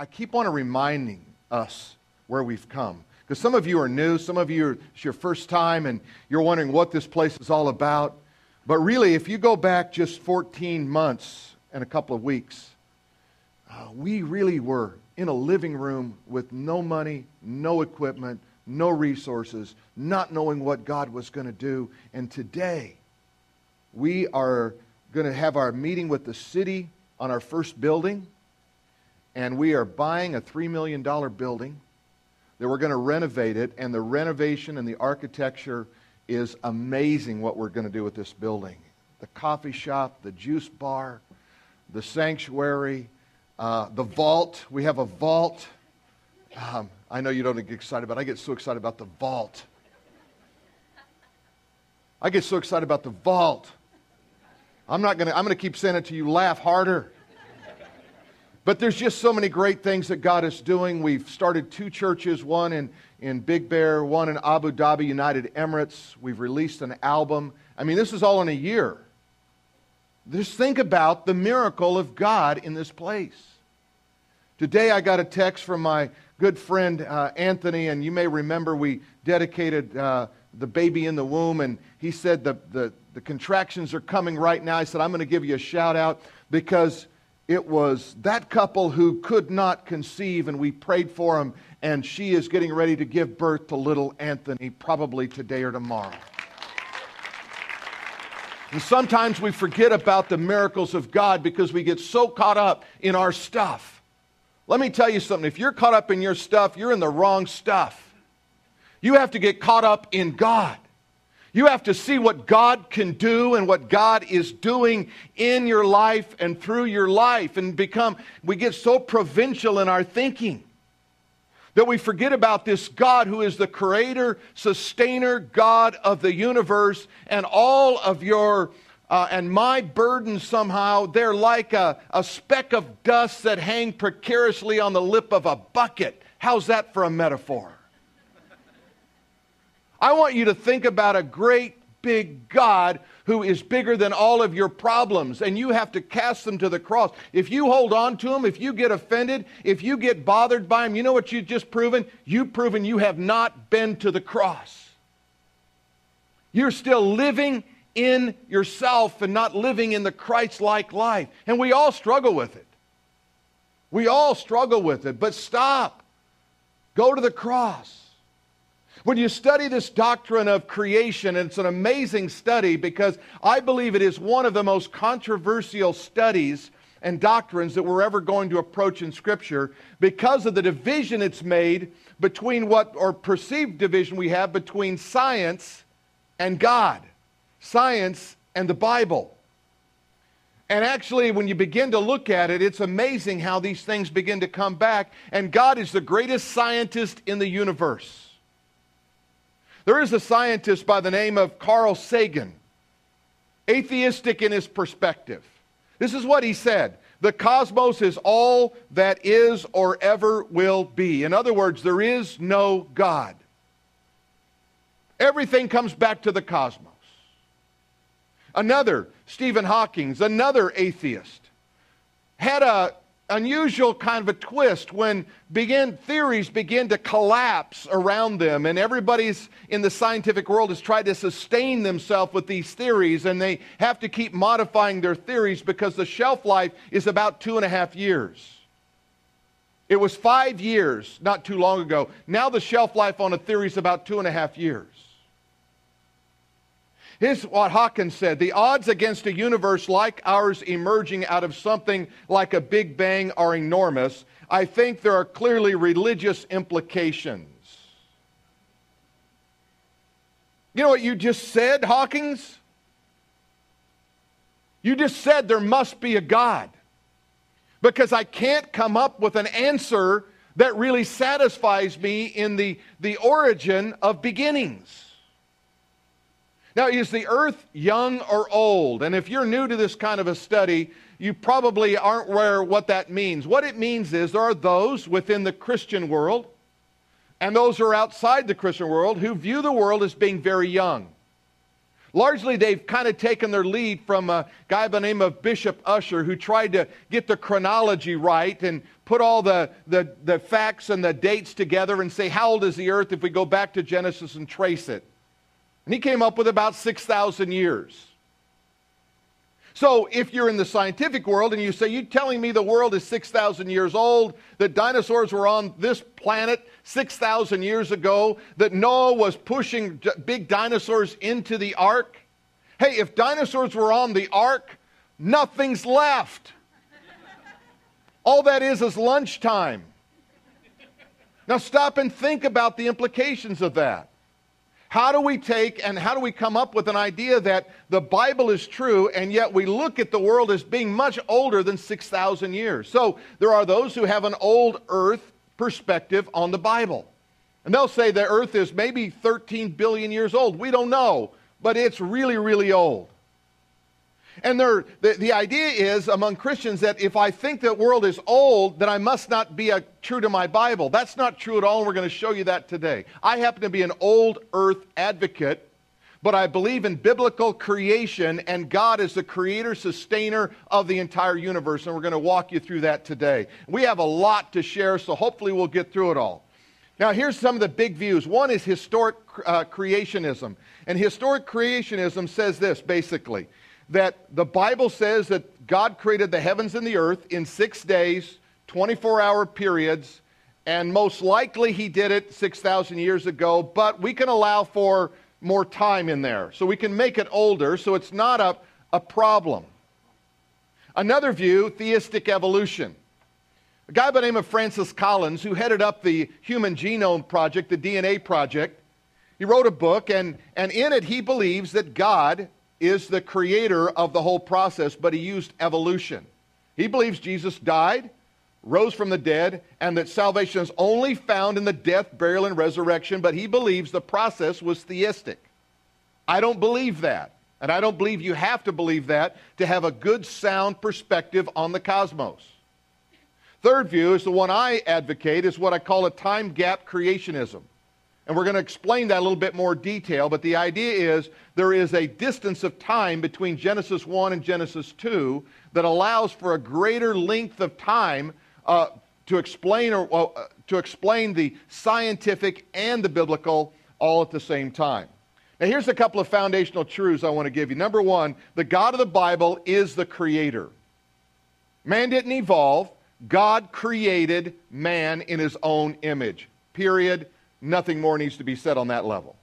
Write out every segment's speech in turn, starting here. I keep on reminding us where we've come. Because some of you are new, some of you, it's your first time, and you're wondering what this place is all about. But really, if you go back just 14 months and a couple of weeks, we really were in a living room with no money, no equipment, no resources, not knowing what God was going to do. And today, we are going to have our meeting with the city on our first building, and we are buying a $3 million building that we're going to renovate it, and the renovation and the architecture is amazing what we're going to do with this building. The coffee shop, the juice bar, the sanctuary, the vault. We have a vault. I know you don't get excited, but I get so excited about the vault. I get so excited about the vault. I'm going to keep saying it to you. Laugh harder. But there's just so many great things that God is doing. We've started two churches, one in Big Bear, one in Abu Dhabi, United Emirates. We've released an album. I mean, this is all in a year. Just think about the miracle of God in this place. Today I got a text from my good friend Anthony, and you may remember we dedicated the baby in the womb, and he said the contractions are coming right now. I said, I'm going to give you a shout out because it was that couple who could not conceive, and we prayed for them, and she is getting ready to give birth to little Anthony probably today or tomorrow. And sometimes we forget about the miracles of God because we get so caught up in our stuff. Let me tell you something. If you're caught up in your stuff, you're in the wrong stuff. You have to get caught up in God. You have to see what God can do and what God is doing in your life and through your life, and we get so provincial in our thinking that we forget about this God who is the creator, sustainer, God of the universe, and all of your and my burdens somehow, they're like a speck of dust that hang precariously on the lip of a bucket. How's that for a metaphor? I want you to think about a great big God who is bigger than all of your problems, and you have to cast them to the cross. If you hold on to them, if you get offended, if you get bothered by them, you know what you've just proven? You've proven you have not been to the cross. You're still living in yourself and not living in the Christ-like life. And we all struggle with it. We all struggle with it, but stop. Go to the cross. When you study this doctrine of creation, and it's an amazing study because I believe it is one of the most controversial studies and doctrines that we're ever going to approach in Scripture because of the division it's made between or perceived division we have between science and God, science and the Bible. And actually, when you begin to look at it, it's amazing how these things begin to come back, and God is the greatest scientist in the universe. There is a scientist by the name of Carl Sagan, atheistic in his perspective. This is what he said: the cosmos is all that is or ever will be. In other words, there is no God. Everything comes back to the cosmos. Another, Stephen Hawking, another atheist, had an unusual kind of a twist when theories begin to collapse around them, and everybody's in the scientific world has tried to sustain themselves with these theories, and they have to keep modifying their theories because the shelf life is about 2.5 years. It was 5 years not too long ago. Now the shelf life on a theory is about 2.5 years. Here's what Hawkins said: the odds against a universe like ours emerging out of something like a Big Bang are enormous. I think there are clearly religious implications. You know what you just said, Hawkins? You just said there must be a God, because I can't come up with an answer that really satisfies me in the origin of beginnings. Now, is the earth young or old? And if you're new to this kind of a study, you probably aren't aware what that means. What it means is there are those within the Christian world and those who are outside the Christian world who view the world as being very young. Largely, they've kind of taken their lead from a guy by the name of Bishop Usher, who tried to get the chronology right and put all the facts and the dates together and say, how old is the earth if we go back to Genesis and trace it? And he came up with about 6,000 years. So if you're in the scientific world and you say, you're telling me the world is 6,000 years old, that dinosaurs were on this planet 6,000 years ago, that Noah was pushing big dinosaurs into the ark. Hey, if dinosaurs were on the ark, nothing's left. All that is lunchtime. Now stop and think about the implications of that. How do we take and how do we come up with an idea that the Bible is true and yet we look at the world as being much older than 6,000 years? So there are those who have an old earth perspective on the Bible. And they'll say the earth is maybe 13 billion years old. We don't know, but it's really, really old. And the idea is among Christians that if I think the world is old, then I must not be true to my Bible. That's not true at all, and we're going to show you that today. I happen to be an old earth advocate, but I believe in biblical creation, and God is the creator, sustainer of the entire universe, and we're going to walk you through that today. We have a lot to share, so hopefully we'll get through it all. Now, here's some of the big views. One is historic creationism, and historic creationism says this, basically, that the Bible says that God created the heavens and the earth in 6 days, 24-hour periods, and most likely he did it 6,000 years ago, but we can allow for more time in there. So we can make it older, so it's not a problem. Another view, theistic evolution. A guy by the name of Francis Collins, who headed up the Human Genome Project, the DNA Project, he wrote a book, and in it he believes that God is the creator of the whole process, but he used evolution. He believes Jesus died, rose from the dead, and that salvation is only found in the death, burial, and resurrection, but he believes the process was theistic. I don't believe that, and I don't believe you have to believe that to have a good, sound perspective on the cosmos. Third view is the one I advocate, is what I call a time gap creationism. And we're going to explain that a little bit more detail, but the idea is there is a distance of time between Genesis 1 and Genesis 2 that allows for a greater length of time to explain the scientific and the biblical all at the same time. Now, here's a couple of foundational truths I want to give you. Number one, the God of the Bible is the creator. Man didn't evolve. God created man in his own image, period. Nothing more needs to be said on that level.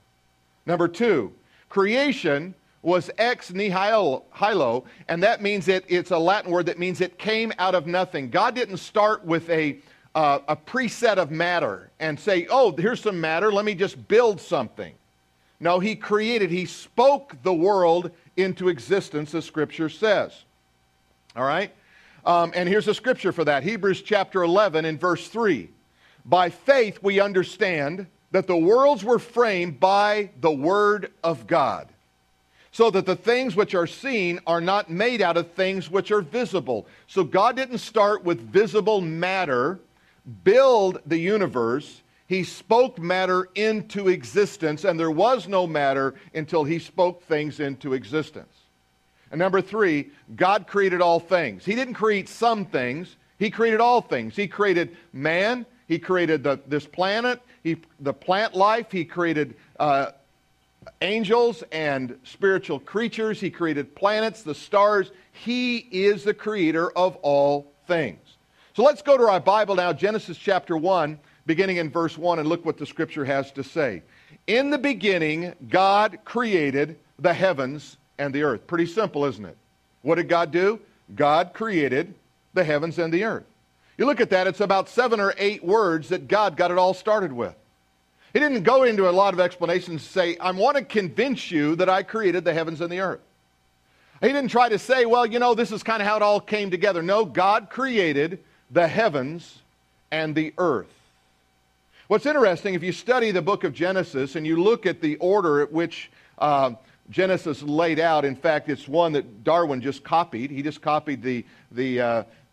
Number two, creation was ex nihilo, and that means it's a Latin word that means it came out of nothing. God didn't start with a preset of matter and say, oh, here's some matter, let me just build something. No, he created, he spoke the world into existence, as Scripture says. All right? And here's a scripture for that. Hebrews chapter 11 and verse 3. By faith, we understand that the worlds were framed by the word of God, so that the things which are seen are not made out of things which are visible. So God didn't start with visible matter, build the universe. He spoke matter into existence, and there was no matter until he spoke things into existence. And number three, God created all things. He didn't create some things. He created all things. He created man. He created this planet, the plant life. He created angels and spiritual creatures. He created planets, the stars. He is the creator of all things. So let's go to our Bible now, Genesis chapter 1, beginning in verse 1, and look what the Scripture has to say. In the beginning, God created the heavens and the earth. Pretty simple, isn't it? What did God do? God created the heavens and the earth. You look at that, it's about 7 or 8 words that God got it all started with. He didn't go into a lot of explanations to say, I want to convince you that I created the heavens and the earth. He didn't try to say, well, you know, this is kind of how it all came together. No, God created the heavens and the earth. What's interesting, if you study the book of Genesis and you look at the order at which Genesis laid out, in fact, it's one that Darwin just copied. He just copied the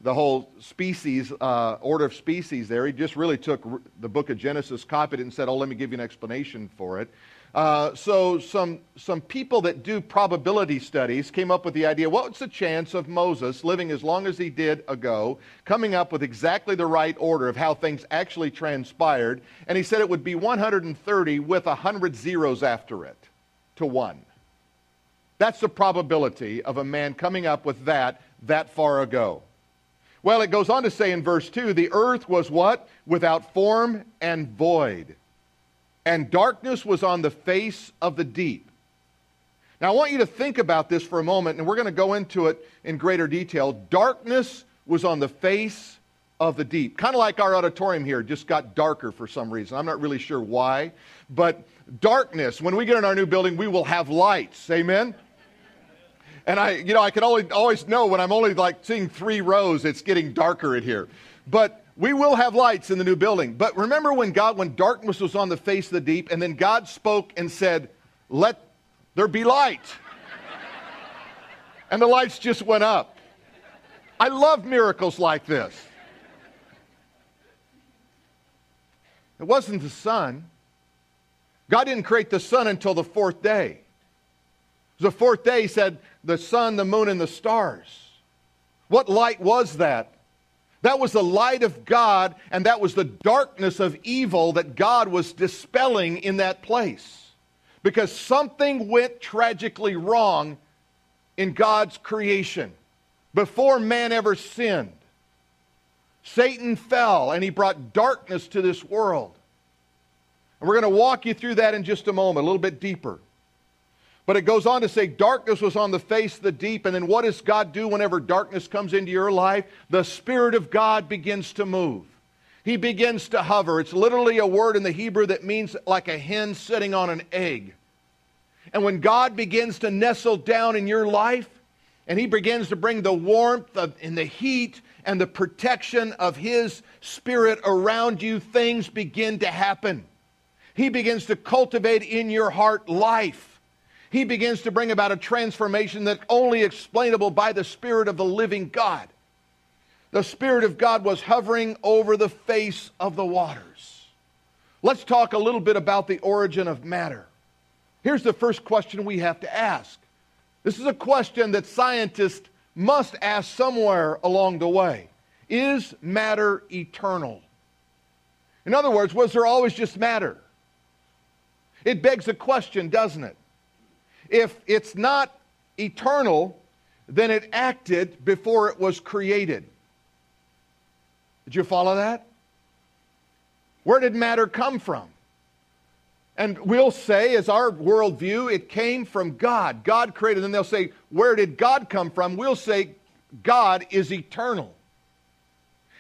whole species, order of species there. He just really took the book of Genesis, copied it, and said, oh, let me give you an explanation for it. So some people that do probability studies came up with the idea, what's the chance of Moses living as long as he did ago, coming up with exactly the right order of how things actually transpired? And he said it would be 130 with 100 zeros after it to 1. That's the probability of a man coming up with that far ago. Well, it goes on to say in verse 2, the earth was what? Without form and void. And darkness was on the face of the deep. Now, I want you to think about this for a moment, and we're going to go into it in greater detail. Darkness was on the face of the deep. Kind of like our auditorium here, just got darker for some reason. I'm not really sure why, but darkness, when we get in our new building, we will have lights. Amen? And I can always know when I'm only like seeing 3 rows, it's getting darker in here. But we will have lights in the new building. But remember when darkness was on the face of the deep, and then God spoke and said, let there be light. And the lights just went up. I love miracles like this. It wasn't the sun. God didn't create the sun until the 4th day. The 4th day, he said, the sun, the moon, and the stars. What light was that? That was the light of God, and that was the darkness of evil that God was dispelling in that place. Because something went tragically wrong in God's creation before man ever sinned. Satan fell, and he brought darkness to this world. And we're going to walk you through that in just a moment, a little bit deeper. But it goes on to say darkness was on the face of the deep. And then what does God do whenever darkness comes into your life? The Spirit of God begins to move. He begins to hover. It's literally a word in the Hebrew that means like a hen sitting on an egg. And when God begins to nestle down in your life, and he begins to bring the warmth and the heat and the protection of his Spirit around you, things begin to happen. He begins to cultivate in your heart life. He begins to bring about a transformation that's only explainable by the Spirit of the living God. The Spirit of God was hovering over the face of the waters. Let's talk a little bit about the origin of matter. Here's the first question we have to ask. This is a question that scientists must ask somewhere along the way. Is matter eternal? In other words, was there always just matter? It begs a question, doesn't it? If it's not eternal, then it acted before it was created. Did you follow that? Where did matter come from? And we'll say, as our worldview, it came from God. God created, and they'll say, where did God come from? We'll say, God is eternal.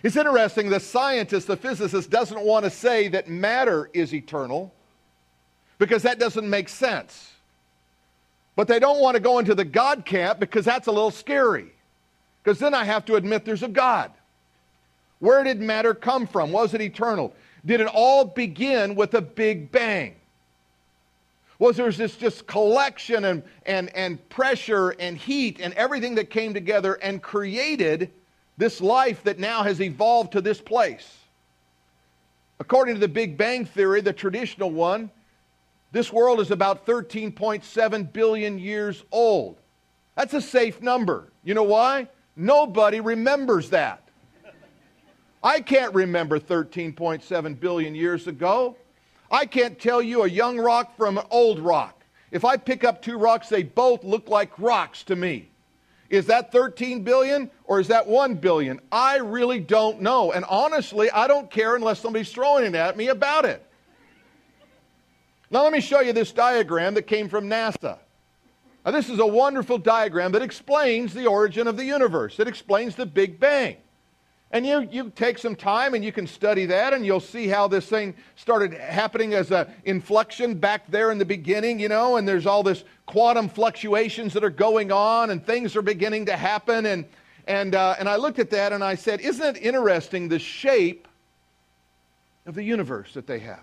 It's interesting, the scientist, the physicist, doesn't want to say that matter is eternal because that doesn't make sense. But they don't want to go into the God camp because that's a little scary. Because then I have to admit there's a God. Where did matter come from? Was it eternal? Did it all begin with a Big Bang? Was there this just collection and pressure and heat and everything that came together and created this life that now has evolved to this place? According to the Big Bang theory, the traditional one, this world is about 13.7 billion years old. That's a safe number. You know why? Nobody remembers that. I can't remember 13.7 billion years ago. I can't tell you a young rock from an old rock. If I pick up 2 rocks, they both look like rocks to me. Is that 13 billion or is that 1 billion? I really don't know. And honestly, I don't care unless somebody's throwing it at me about it. Now let me show you this diagram that came from NASA. Now this is a wonderful diagram that explains the origin of the universe. It explains the Big Bang. And you take some time and you can study that, and you'll see how this thing started happening as an inflection back there in the beginning, you know, and there's all this quantum fluctuations that are going on and things are beginning to happen. And I looked at that and I said, isn't it interesting the shape of the universe that they have?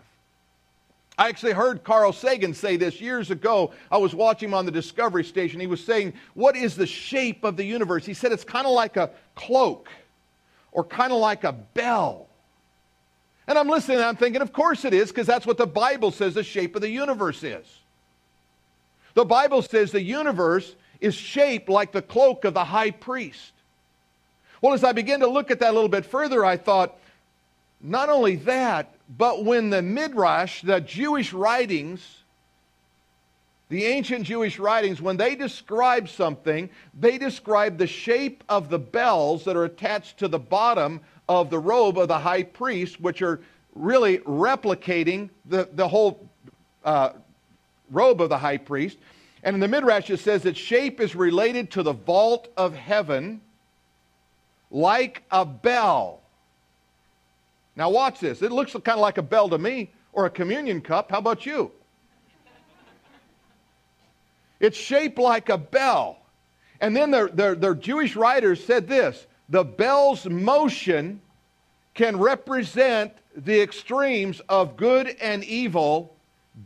I actually heard Carl Sagan say this years ago. I was watching him on the Discovery Station. He was saying, what is the shape of the universe? He said it's kind of like a cloak or kind of like a bell. And I'm listening and I'm thinking, of course it is, because that's what the Bible says the shape of the universe is. The Bible says the universe is shaped like the cloak of the high priest. Well, as I began to look at that a little bit further, I thought, not only that, but when the Midrash, the Jewish writings, the ancient Jewish writings, when they describe something, they describe the shape of the bells that are attached to the bottom of the robe of the high priest, which are really replicating the whole robe of the high priest. And in the Midrash, it says that shape is related to the vault of heaven, like a bell. Now watch this. It looks kind of like a bell to me, or a communion cup. How about you? It's shaped like a bell. And then the Jewish writers said this: the bell's motion can represent the extremes of good and evil,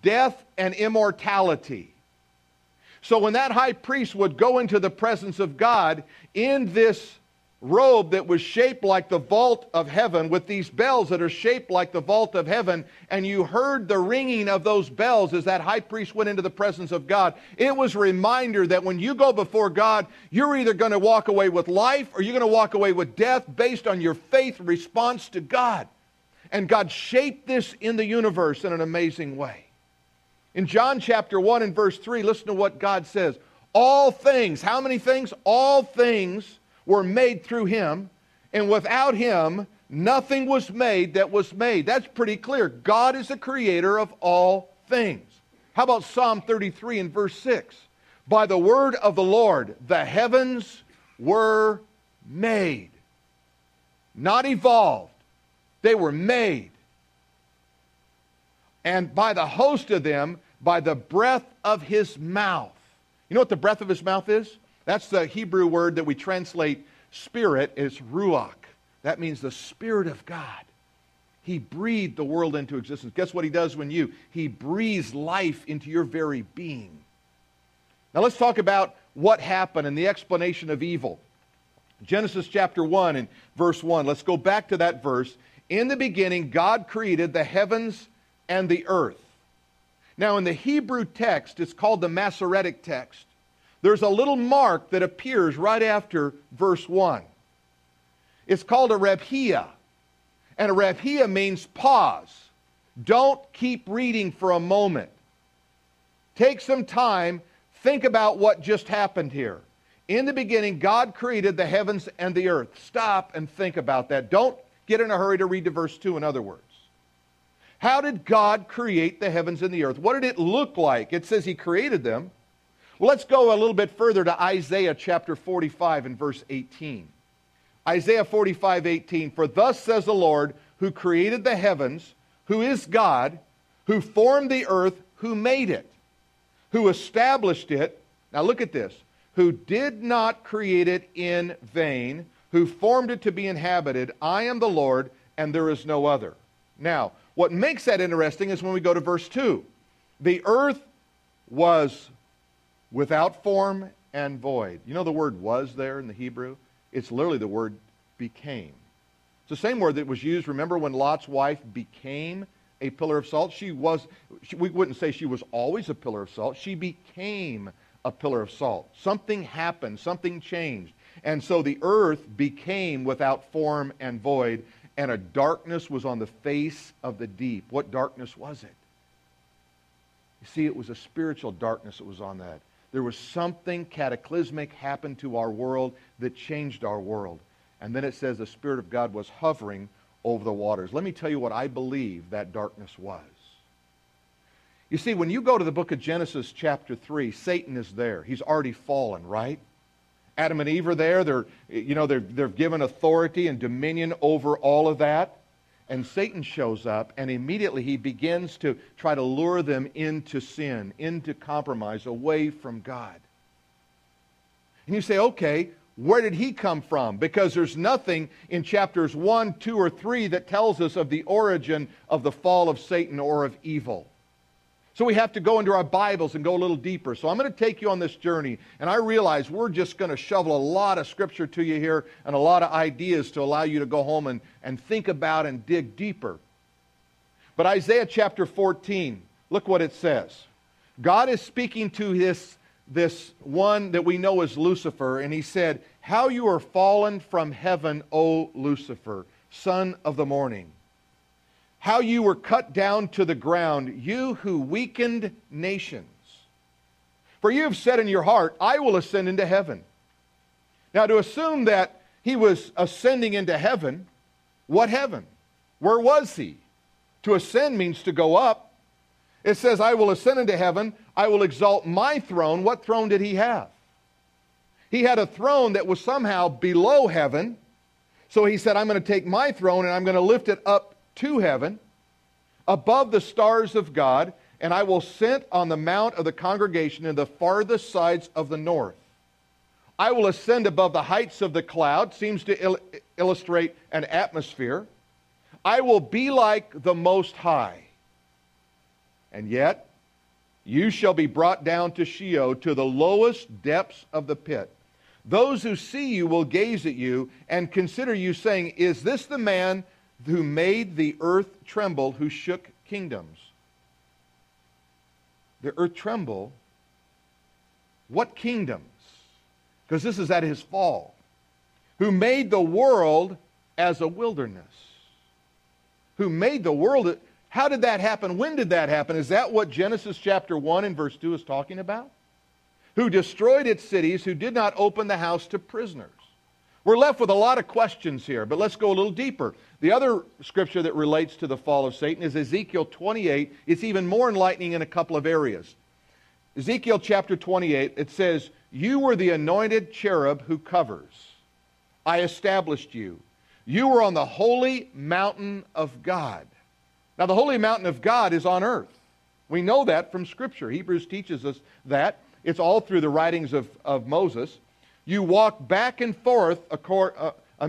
death and immortality. So when that high priest would go into the presence of God in this robe that was shaped like the vault of heaven, with these bells that are shaped like the vault of heaven, and you heard the ringing of those bells as that high priest went into the presence of God, it was a reminder that when you go before God, you're either going to walk away with life or you're going to walk away with death based on your faith response to God. And God shaped this in the universe in an amazing way. In John chapter 1 and verse 3, listen to what God says. All things, how many things? All things were made through him, and without him nothing was made that was made. That's pretty clear. God is the creator of all things. How about Psalm 33 and verse 6? By the word of the Lord, the heavens were made. Not evolved. They were made. And by the host of them, by the breath of his mouth. You know what the breath of his mouth is? That's the Hebrew word that we translate spirit as ruach. That means the Spirit of God. He breathed the world into existence. Guess what he does when you? He breathes life into your very being. Now let's talk about what happened and the explanation of evil. Genesis chapter 1 and verse 1. Let's go back to that verse. In the beginning, God created the heavens and the earth. Now in the Hebrew text, it's called the Masoretic text. There's a little mark that appears right after verse 1. It's called a Rebhia. And a Rebhia means pause. Don't keep reading for a moment. Take some time. Think about what just happened here. In the beginning, God created the heavens and the earth. Stop and think about that. Don't get in a hurry to read to verse 2, in other words. How did God create the heavens and the earth? What did it look like? It says he created them. Well, let's go a little bit further to Isaiah chapter 45 and verse 18. Isaiah 45, 18, for thus says the Lord, who created the heavens, who is God, who formed the earth, who made it, who established it. Now look at this. Who did not create it in vain, who formed it to be inhabited. I am the Lord, and there is no other. Now, what makes that interesting is when we go to verse 2. The earth was without form and void. You know the word was there in the Hebrew? It's literally the word became. It's the same word that was used, remember, when Lot's wife became a pillar of salt? We wouldn't say she was always a pillar of salt. She became a pillar of salt. Something happened. Something changed. And so the earth became without form and void, and a darkness was on the face of the deep. What darkness was it? You see, it was a spiritual darkness that was on that. There was something cataclysmic happened to our world that changed our world. And then it says the Spirit of God was hovering over the waters. Let me tell you what I believe that darkness was. You see, when you go to the book of Genesis chapter 3, Satan is there. He's already fallen, right? Adam and Eve are there. They're given authority and dominion over all of that. And Satan shows up, and immediately he begins to try to lure them into sin, into compromise, away from God. And you say, okay, where did he come from? Because there's nothing in chapters 1, 2, or 3 that tells us of the origin of the fall of Satan or of evil. So we have to go into our Bibles and go a little deeper. So I'm going to take you on this journey, and I realize we're just going to shovel a lot of scripture to you here and a lot of ideas to allow you to go home and think about and dig deeper. But Isaiah chapter 14, look what it says. God is speaking to this one that we know as Lucifer, and he said, "How you are fallen from heaven, O Lucifer, son of the morning. How you were cut down to the ground, you who weakened nations. For you have said in your heart, I will ascend into heaven." Now, to assume that he was ascending into heaven, what heaven? Where was he? To ascend means to go up. It says, "I will ascend into heaven. I will exalt my throne." What throne did he have? He had a throne that was somehow below heaven. So he said, "I'm going to take my throne and I'm going to lift it up to heaven, above the stars of God, and I will sit on the mount of the congregation in the farthest sides of the north. I will ascend above the heights of the cloud," seems to illustrate an atmosphere. "I will be like the Most High. And yet, you shall be brought down to Sheol, to the lowest depths of the pit. Those who see you will gaze at you and consider you, saying, Is this the man who made the earth tremble, who shook kingdoms?" The earth tremble? What kingdoms? Because this is at his fall. "Who made the world as a wilderness." Who made the world? How did that happen? When did that happen? Is that what Genesis chapter 1 and verse 2 is talking about? "Who destroyed its cities, who did not open the house to prisoners." We're left with a lot of questions here, but let's go a little deeper. The other scripture that relates to the fall of Satan is Ezekiel 28. It's even more enlightening in a couple of areas. Ezekiel chapter 28, it says, "You were the anointed cherub who covers. I established you. You were on the holy mountain of God." Now, the holy mountain of God is on earth. We know that from Scripture. Hebrews teaches us that. It's all through the writings of Moses. "You walked back and forth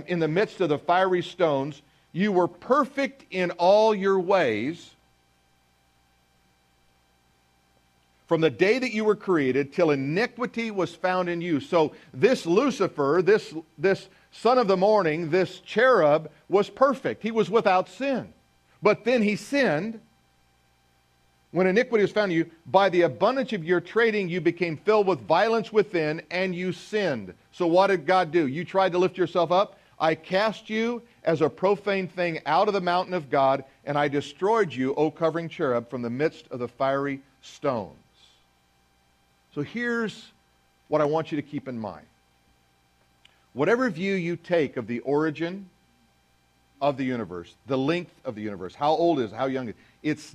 in the midst of the fiery stones. You were perfect in all your ways from the day that you were created till iniquity was found in you." So this Lucifer, this son of the morning, this cherub, was perfect. He was without sin. But then he sinned. "When iniquity was found in you, by the abundance of your trading, you became filled with violence within, and you sinned." So what did God do? You tried to lift yourself up. "I cast you as a profane thing out of the mountain of God, and I destroyed you, O covering cherub, from the midst of the fiery stones." So here's what I want you to keep in mind. Whatever view you take of the origin of the universe, the length of the universe, how old is it, how young it is, it's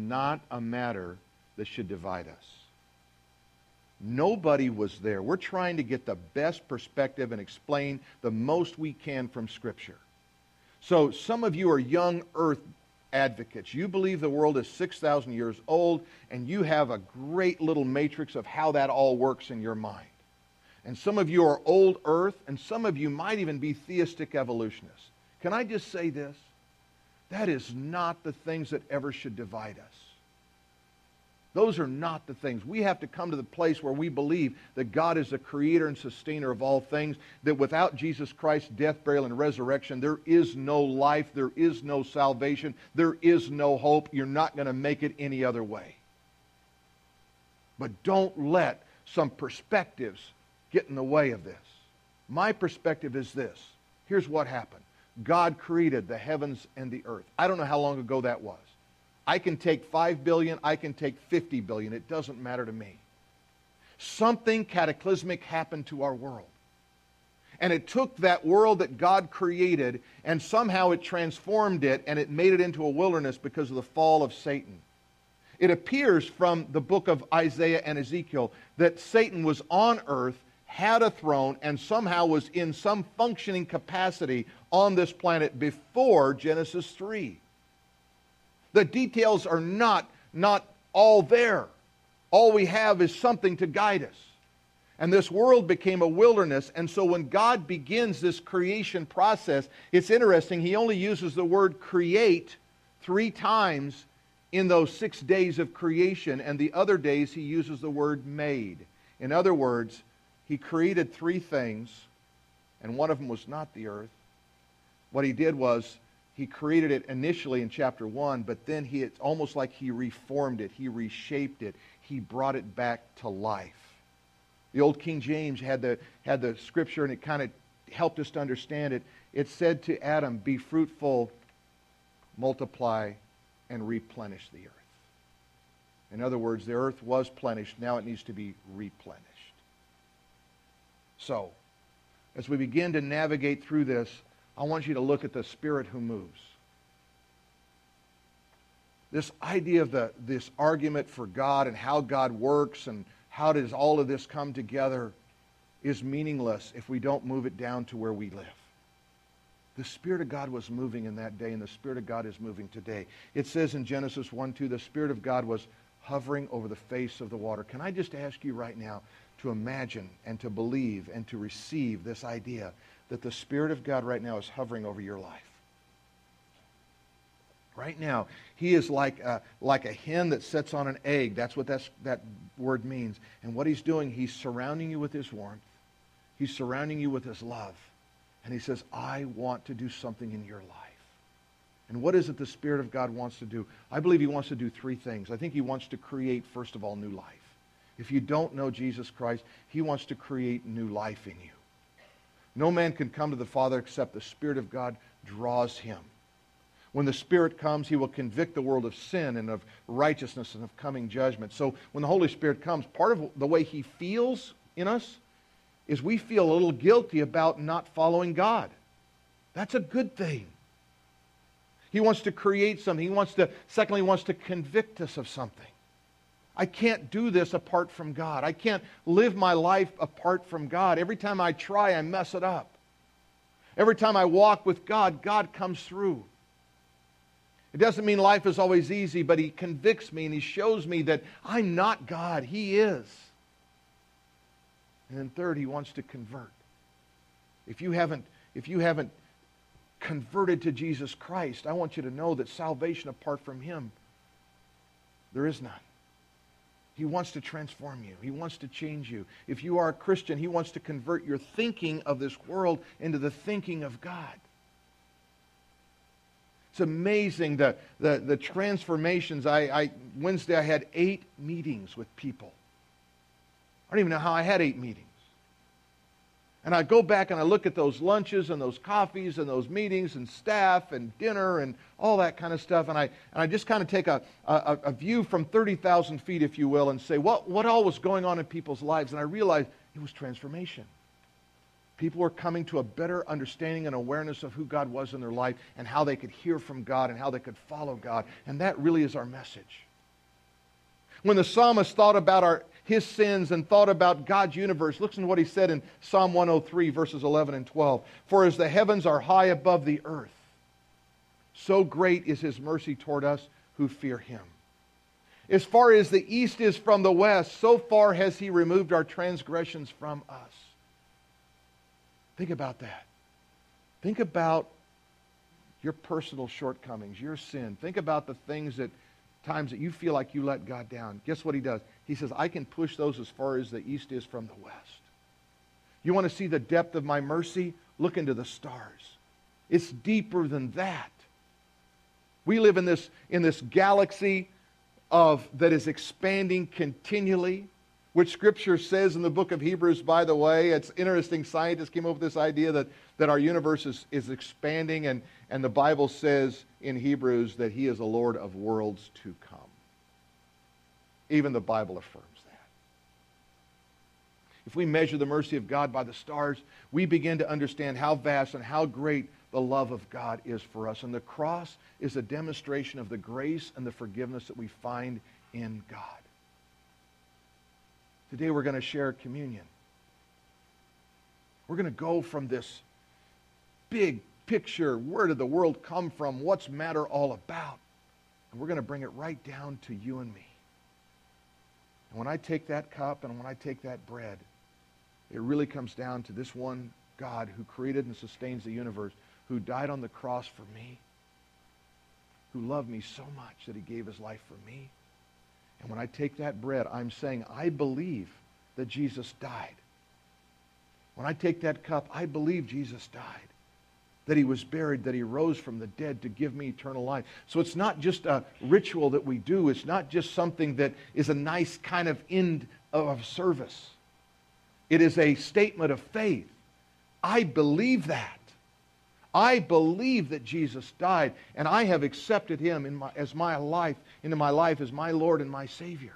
not a matter that should divide us. Nobody was there. We're trying to get the best perspective and explain the most we can from Scripture. So some of you are young earth advocates. You believe the world is 6,000 years old, and you have a great little matrix of how that all works in your mind. And some of you are old earth, and some of you might even be theistic evolutionists. Can I just say this? That is not the things that ever should divide us. Those are not the things. We have to come to the place where we believe that God is the creator and sustainer of all things, that without Jesus Christ's death, burial, and resurrection, there is no life, there is no salvation, there is no hope. You're not going to make it any other way. But don't let some perspectives get in the way of this. My perspective is this. Here's what happened. God created the heavens and the earth. I don't know how long ago that was. I can take 5 billion, I can take 50 billion. It doesn't matter to me. Something cataclysmic happened to our world. And it took that world that God created and somehow it transformed it and it made it into a wilderness because of the fall of Satan. It appears from the book of Isaiah and Ezekiel that Satan was on earth, had a throne, and somehow was in some functioning capacity on this planet before Genesis 3. The details are not all there. All we have is something to guide us. And this world became a wilderness, and so when God begins this creation process, it's interesting, he only uses the word create 3 times in those 6 days of creation, and the other days he uses the word made. In other words, he created 3 things, and one of them was not the earth. What he did was He created it initially in chapter 1, but then it's almost like he reformed it. He reshaped it. He brought it back to life. The old King James had the scripture, and it kind of helped us to understand it. It said to Adam, be fruitful, multiply, and replenish the earth. In other words, the earth was plenished. Now it needs to be replenished. So, as we begin to navigate through this, I want you to look at the Spirit who moves. This idea of this argument for God and how God works and how does all of this come together is meaningless if we don't move it down to where we live. The Spirit of God was moving in that day, and the Spirit of God is moving today. It says in Genesis 1:2, the Spirit of God was hovering over the face of the water. Can I just ask you right now to imagine and to believe and to receive this idea that the Spirit of God right now is hovering over your life? Right now, He is like a hen that sits on an egg. That's what that word means. And what He's doing, He's surrounding you with His warmth. He's surrounding you with His love. And He says, I want to do something in your life. And what is it the Spirit of God wants to do? I believe He wants to do three things. I think He wants to create, first of all, new life. If you don't know Jesus Christ, He wants to create new life in you. No man can come to the Father except the Spirit of God draws him. When the Spirit comes, He will convict the world of sin and of righteousness and of coming judgment. So when the Holy Spirit comes, part of the way He feels in us is we feel a little guilty about not following God. That's a good thing. He wants to create something. Secondly, He wants to convict us of something. I can't do this apart from God. I can't live my life apart from God. Every time I try, I mess it up. Every time I walk with God, God comes through. It doesn't mean life is always easy, but He convicts me and He shows me that I'm not God. He is. And then third, He wants to convert. If you haven't converted to Jesus Christ, I want you to know that salvation apart from Him, there is none. He wants to transform you. He wants to change you. If you are a Christian, He wants to convert your thinking of this world into the thinking of God. It's amazing the transformations. Wednesday I had 8 meetings with people. I don't even know how I had 8 meetings. And I go back and I look at those lunches and those coffees and those meetings and staff and dinner and all that kind of stuff. And I just kind of take a view from 30,000 feet, if you will, and say, what all was going on in people's lives? And I realized it was transformation. People were coming to a better understanding and awareness of who God was in their life and how they could hear from God and how they could follow God. And that really is our message. When the psalmist thought about his sins and thought about God's universe, listen to what he said in Psalm 103, verses 11 and 12. For as the heavens are high above the earth, so great is His mercy toward us who fear Him. As far as the east is from the west, so far has He removed our transgressions from us. Think about that. Think about your personal shortcomings, your sin. Think about the things that times that you feel like you let God down. Guess what He does? He says, I can push those as far as the east is from the west. You want to see the depth of my mercy? Look into the stars. It's deeper than that. We live in this galaxy that is expanding continually, which Scripture says in the book of Hebrews, by the way. It's interesting. Scientists came up with this idea that our universe is expanding, and the Bible says in Hebrews that He is the Lord of worlds to come. Even the Bible affirms that. If we measure the mercy of God by the stars, we begin to understand how vast and how great the love of God is for us. And the cross is a demonstration of the grace and the forgiveness that we find in God. Today we're going to share communion. We're going to go from this big picture, where did the world come from, what's matter all about, and we're going to bring it right down to you and me. And when I take that cup and when I take that bread, it really comes down to this one God who created and sustains the universe, who died on the cross for me, who loved me so much that He gave His life for me. And when I take that bread, I'm saying, I believe that Jesus died. When I take that cup, I believe Jesus died. that he was buried, that he rose from the dead to give me eternal life. So it's not just a ritual that we do. It's not just something that is a nice kind of end of service. It is a statement of faith. I believe that. I believe that Jesus died, and I have accepted him into my life as my Lord and my Savior.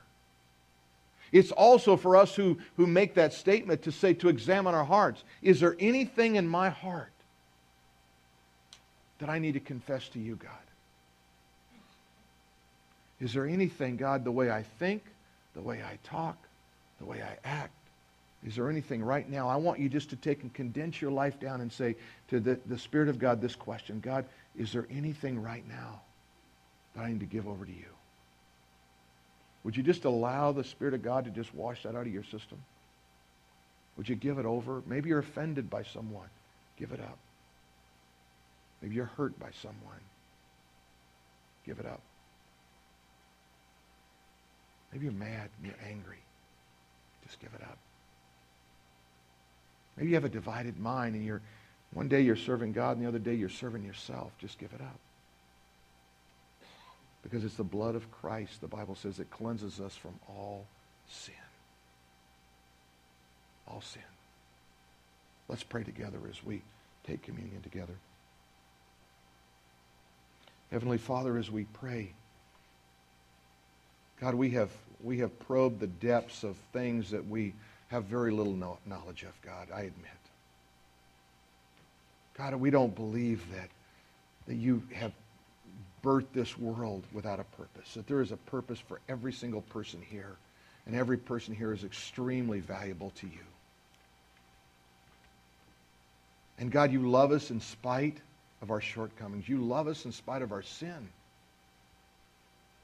It's also for us who make that statement to say, to examine our hearts. Is there anything in my heart that I need to confess to you, God? Is there anything, God, the way I think, the way I talk, the way I act? Is there anything right now? I want you just to take and condense your life down and say to the Spirit of God this question. God, is there anything right now that I need to give over to you? Would you just allow the Spirit of God to just wash that out of your system? Would you give it over? Maybe you're offended by someone. Give it up. Maybe you're hurt by someone. Give it up. Maybe you're mad and you're angry. Just give it up. Maybe you have a divided mind and one day you're serving God and the other day you're serving yourself. Just give it up. Because it's the blood of Christ, the Bible says, that cleanses us from all sin. All sin. Let's pray together as we take communion together. Heavenly Father, as we pray, God, we have probed the depths of things that we have very little knowledge of, God, I admit. God, we don't believe that you have birthed this world without a purpose, that there is a purpose for every single person here, and every person here is extremely valuable to you. And God, you love us in spite of our shortcomings. You love us in spite of our sin.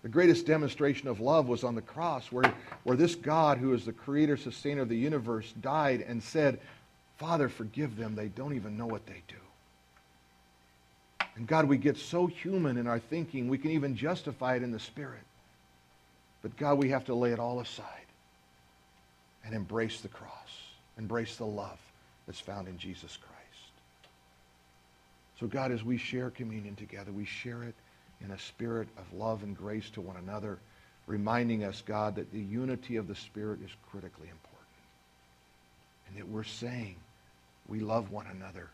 The greatest demonstration of love was on the cross, where this God, who is the creator, sustainer of the universe, died and said, Father, forgive them. They don't even know what they do. And God, we get so human in our thinking, we can even justify it in the Spirit. But God, we have to lay it all aside and embrace the cross, embrace the love that's found in Jesus Christ. So God, as we share communion together, we share it in a spirit of love and grace to one another, reminding us, God, that the unity of the Spirit is critically important. And that we're saying we love one another,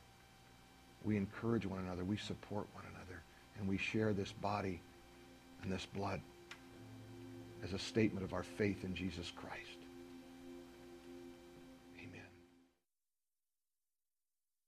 we encourage one another, we support one another, and we share this body and this blood as a statement of our faith in Jesus Christ.